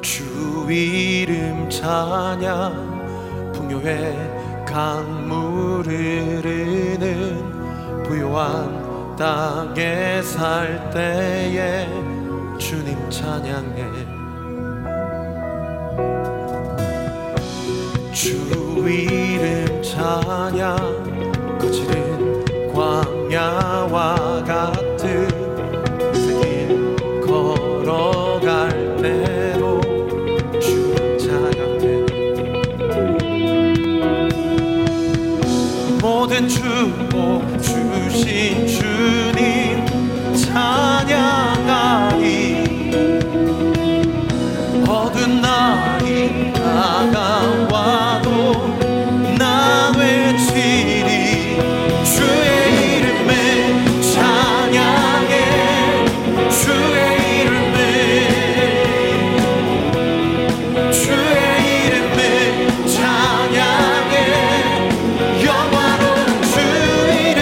주 이름 찬양 풍요의 강물을 흐르는 부요한 땅에 살 때에 주님 찬양해. 주 이름 찬양 거칠은 광야와 같은 새길 걸어갈 때로 주 찬양해. 모든 축복 주신 주님 찬양하리. 어두운 날이 다가와도 난 외치리. 주의 이름에 찬양해. 주의 이름에, 주의 이름에 찬양해. 영화로운 주 이름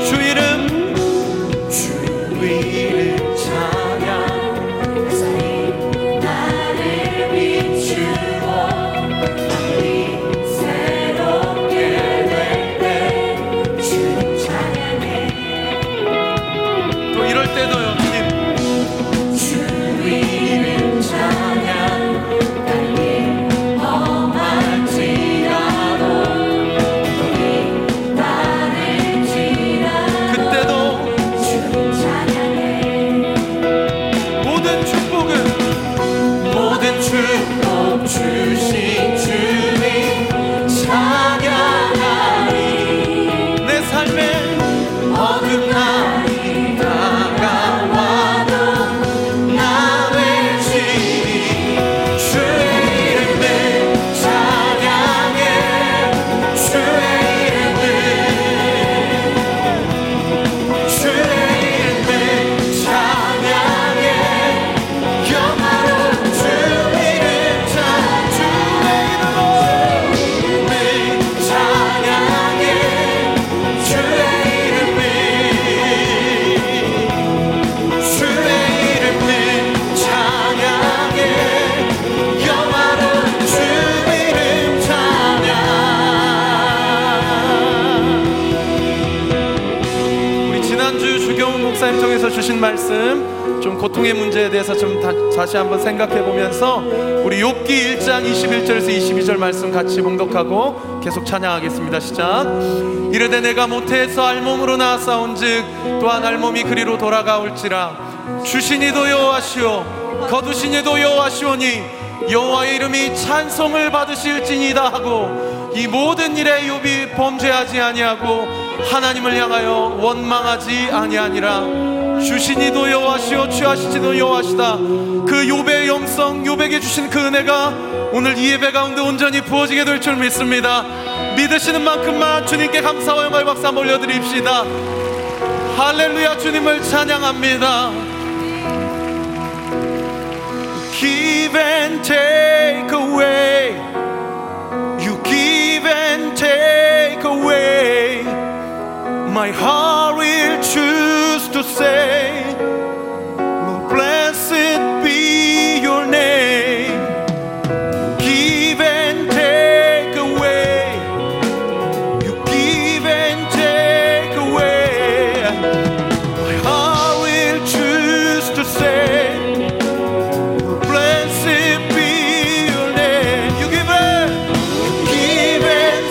찬양. 주 이름, 주 이름 주신 말씀, 좀 고통의 문제에 대해서 좀 다시 한번 생각해 보면서 우리 욥기 1장 21절에서 22절 말씀 같이 봉독하고 계속 찬양하겠습니다. 시작. 이르되 내가 모태에서 알몸으로 나아 싸운즉 또한 알몸이 그리로 돌아가올지라. 주시니도 여호와시오 거두시니도 여호와시오니 여호와의 이름이 찬송을 받으실지니다 하고, 이 모든 일에 욥이 범죄하지 아니하고 하나님을 향하여 원망하지 아니하니라. 주시니도 여호와시오 취하시지도 여호와시다. 그 욥의 영성, 욥에게 주신 그 은혜가 오늘 이 예배 가운데 온전히 부어지게 될 줄 믿습니다. 믿으시는 만큼만 주님께 감사와 영광의 박수 한번 올려드립시다. 할렐루야. 주님을 찬양합니다. Give and take away. You give and take away. My heart will choose to say, Lord, blessed be your name. Give and take away. You give and take away. My heart will choose to say, Lord, blessed be your name. You give and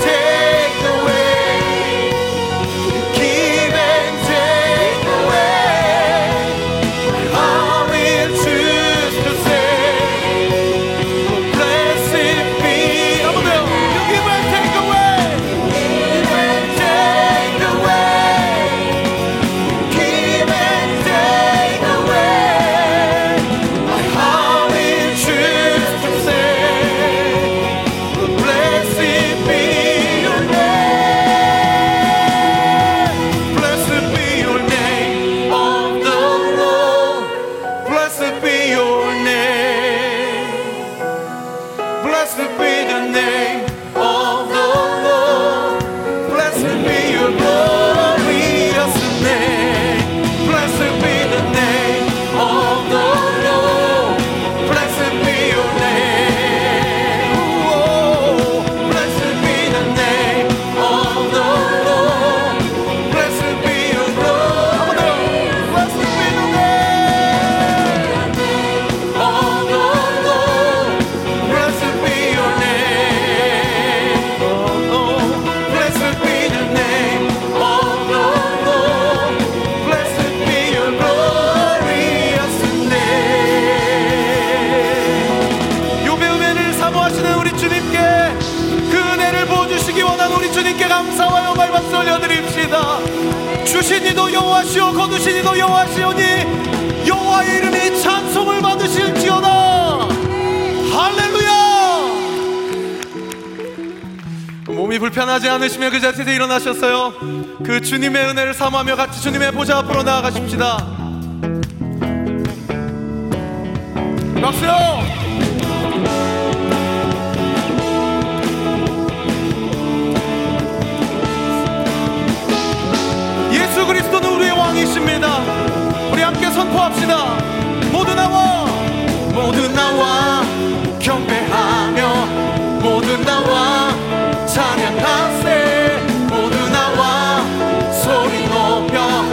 take away. You give and 두려워하시오니 여호와의 이름이 찬송을 받으실지어다. 할렐루야. 몸이 불편하지 않으시며 그 자리에서 일어나셨어요. 그 주님의 은혜를 사모하며 같이 주님의 보좌 앞으로 나아가십시다. 박수요. 그리스도는 우리의 왕이십니다. 우리 함께 선포합시다. 모두 나와 경배하며 모두 나와 찬양하세. 모두 나와 소리 높여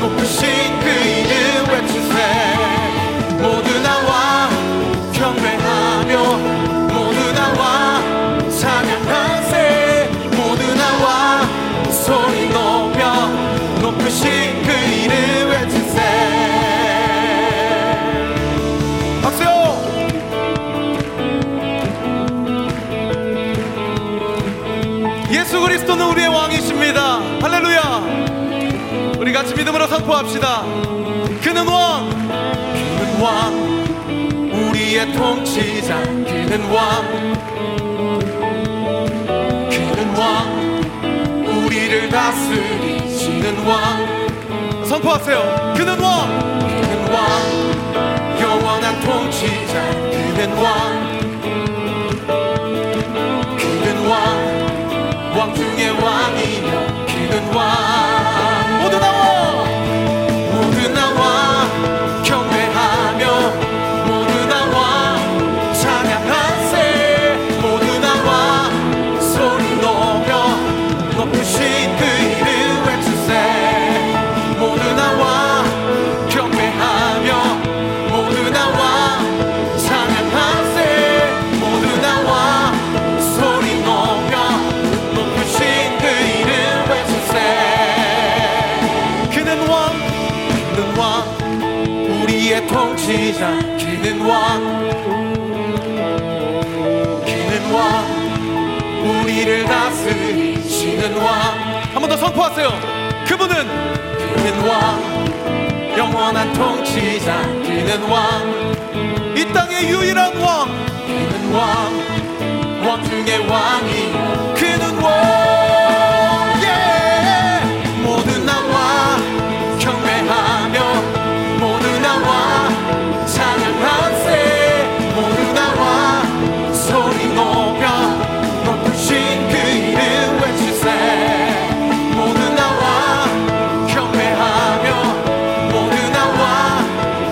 높으신 그 이름 외치세. 모두 나와 경배하며 모두 나와 찬양하세. 모두 나와 소리 높여 높으신 그 이름 외치세. 박수요. 예수 그리스도는 우리의 왕이십니다. 할렐루야. 우리 같이 믿음으로 선포합시다. 그는 왕 우리의 통치자. 그는 왕 우리를 다스리 왕. 선포하세요. 그는 왕. 그는 왕 영원한 통치자. 그는 왕. 그는 왕 왕 중의 왕이며 그는 왕. 모두 나와. 모두 나와 경배하며 모두 나와 찬양하세. 모두 나와 소리 높여 높으신 그 이름 외치세. 통치자. 그는 왕. 그는 왕 우리를 다스리시는 왕. 한 번 더 선포하세요. 그분은. 그는 왕 영원한 통치자. 그는 왕 이 땅의 유일한 왕. 그는 왕 왕 중의 왕이 그는 왕. 예. 모두 나와 경배하며 모두 나와 찬양하세. 모두 나와 소리 높여 높으신 그 이름 외치세. 모두 나와 경배하며 모두 나와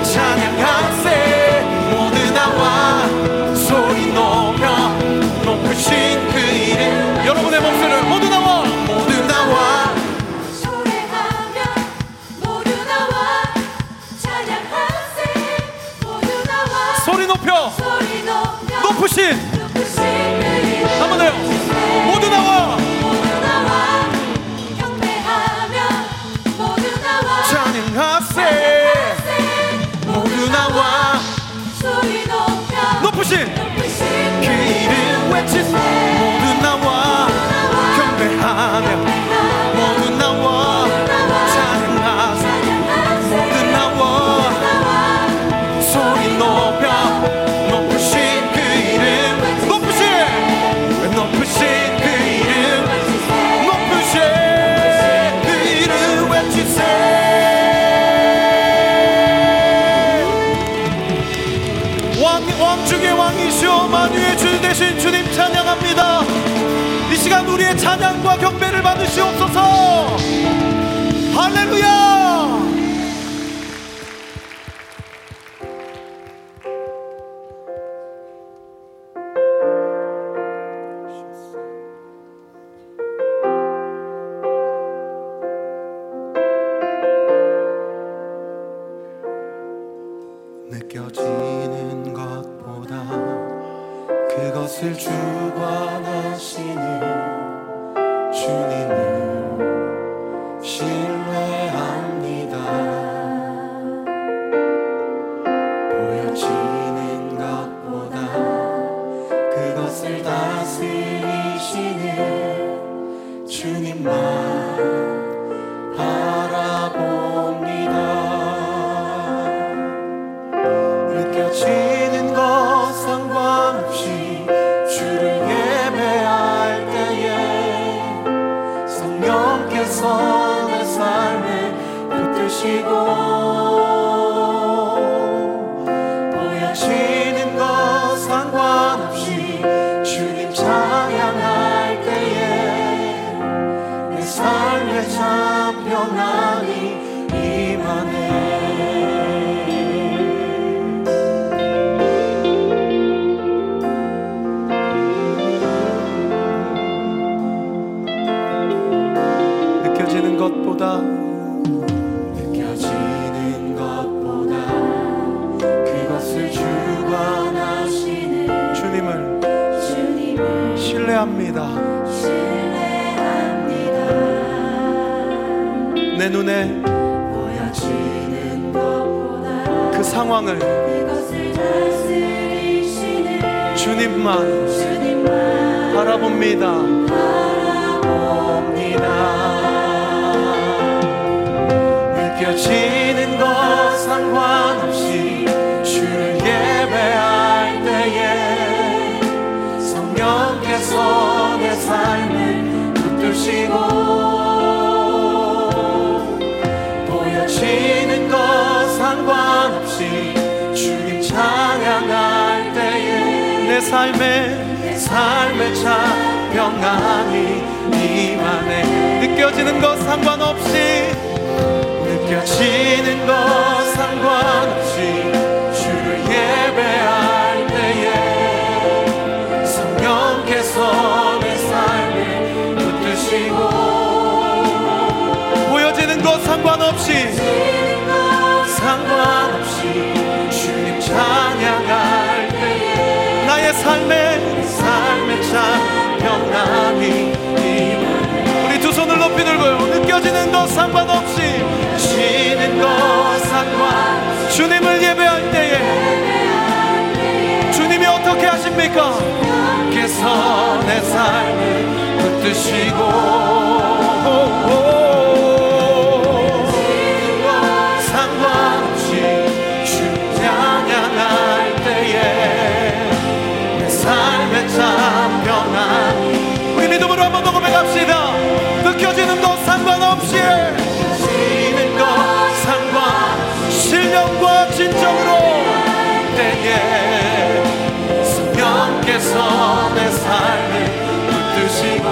찬양하세. 모두 나와 소리 높여 높으신 그 이름. 여러분의 목소리를 모두 나와. 모두 나와 소리 높여 높으신 한번 더요. 모두 나와 경배하며 모두 나와 찬양하세. 모두 나와 소리 높여 높으신 그 이름 외치세. 모두 나와 경배하며 모두 나와 찬양하세. 모두 나와 소리 높여 주님 찬양합니다. 이 시간 우리의 찬양과 경배를 받으시옵소서. 할렐루야. 느껴지는 것보다 그것을 주관하시는 주님을 신뢰합니다. 보여지는 것보다 그것을 다스리시는 주님만 바라봅니다. 신뢰합니다. 신뢰합니다. 내 눈에 보여지는 것보다 그 상황을 이것을 다스리시는 주님만 바라봅니다. 바라봅니다. 느껴지는 것 상관없이 주를 예배할 때에 성령께서 내 삶을 붙드시고 보여지는 것 상관없이 주님 찬양할 때에 내 삶에 참 평안이 님 안에 느껴지는 것 상관없이 느껴지는 것 상관없이 주를 예배할 때에 성령께서 내 삶을 붙드시고 보여지는 것 상관없이 주님 찬양할 때에 나의 삶에 참 평안이 우리 두 손을 높이 들고요. 느껴지는 것 상관없이 지는 것 상관 주님을 예배할 때에 주님이 어떻게 하십니까? 주님께서 내 삶을 붙드시고 지는 것 상관없이 주 찬양할 때에 내 삶의 참 평안이 우리 믿음으로 한번 더 고백합시다. 느껴지는 것 상관없이 신령과 진정으로 내게 성령께서 내 삶을 붙드시고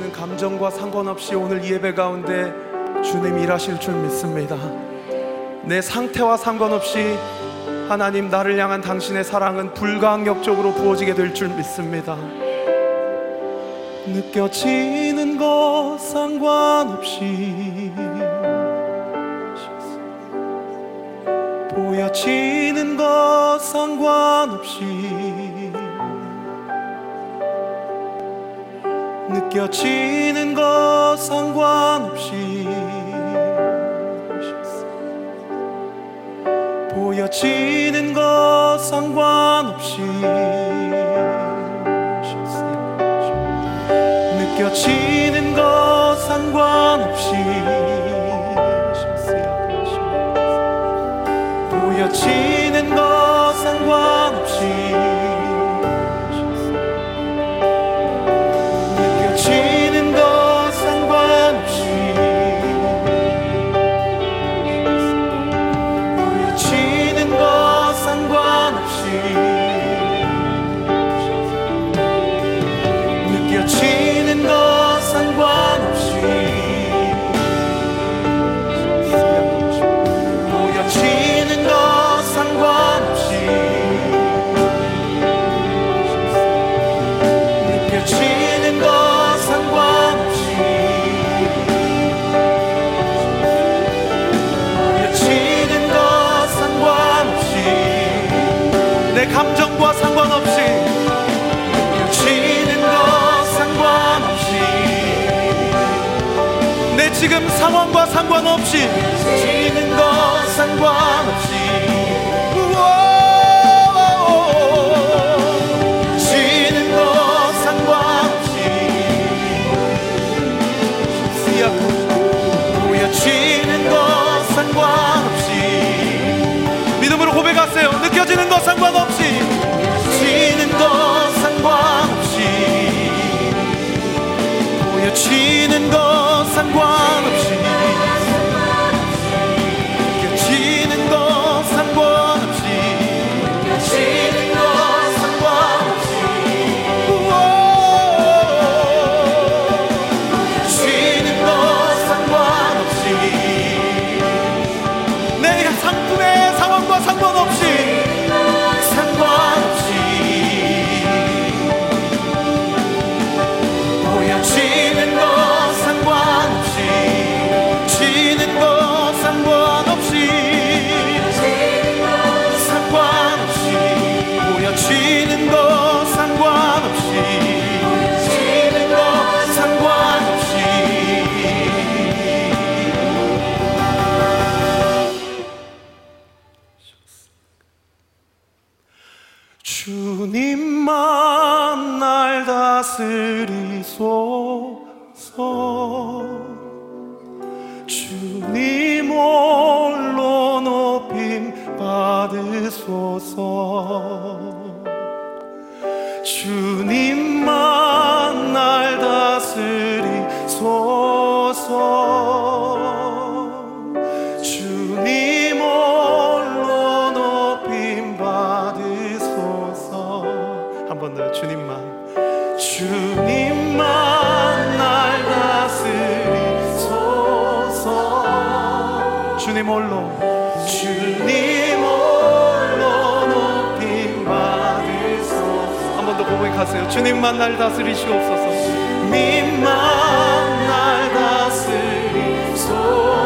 느껴지는 감정과 상관없이 오늘 이 예배 가운데 주님 일하실 줄 믿습니다. 내 상태와 상관없이 하나님, 나를 향한 당신의 사랑은 불가항력적으로 부어지게 될 줄 믿습니다. 느껴지는 것 상관없이, 보여지는 것 상관없이, 느껴지는 것 상관없이, 보여지는 것 상관없이, 느껴지는 것 상관없이, 보여지는 것 상관없이, 느껴지는 것 상관없이, 보여지는 것 상관없이, 감정과 상관없이, 느껴지는 것 상관없이, 내 지금 상황과 상관없이, 느껴지는 것 상관없이, 느껴지는 것 상관없이, 보여지는 것 상관없이, 믿음으로 고백하세요. 느껴지는 것 상관없이, 느껴지는 것 상관없이, 느껴지는 것 상관없이, 느껴지는 것 상관없이, 느껴지는 것 상관없이, 내 상품의 상황과 상관없이, 주님만 날 다스리소서, 주님 홀로 높임 받으소서, 주님만 날 다스리소서, 주님 홀로 높임 받으소서. 한 번 더, 주님만, 주님만 날 다스리소서, 주님 홀로, 주님 홀로 높임 받으소서. 한 번 더 고백하세요. 주님만 날 다스리시옵소서, 주님만 날 다스리소서,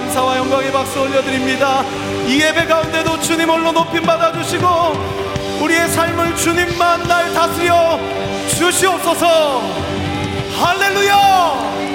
감사와 영광의 박수 올려드립니다. 이 예배 가운데도 주님 홀로 높임 받아주시고 우리의 삶을 주님만 날 다스려 주시옵소서. 할렐루야.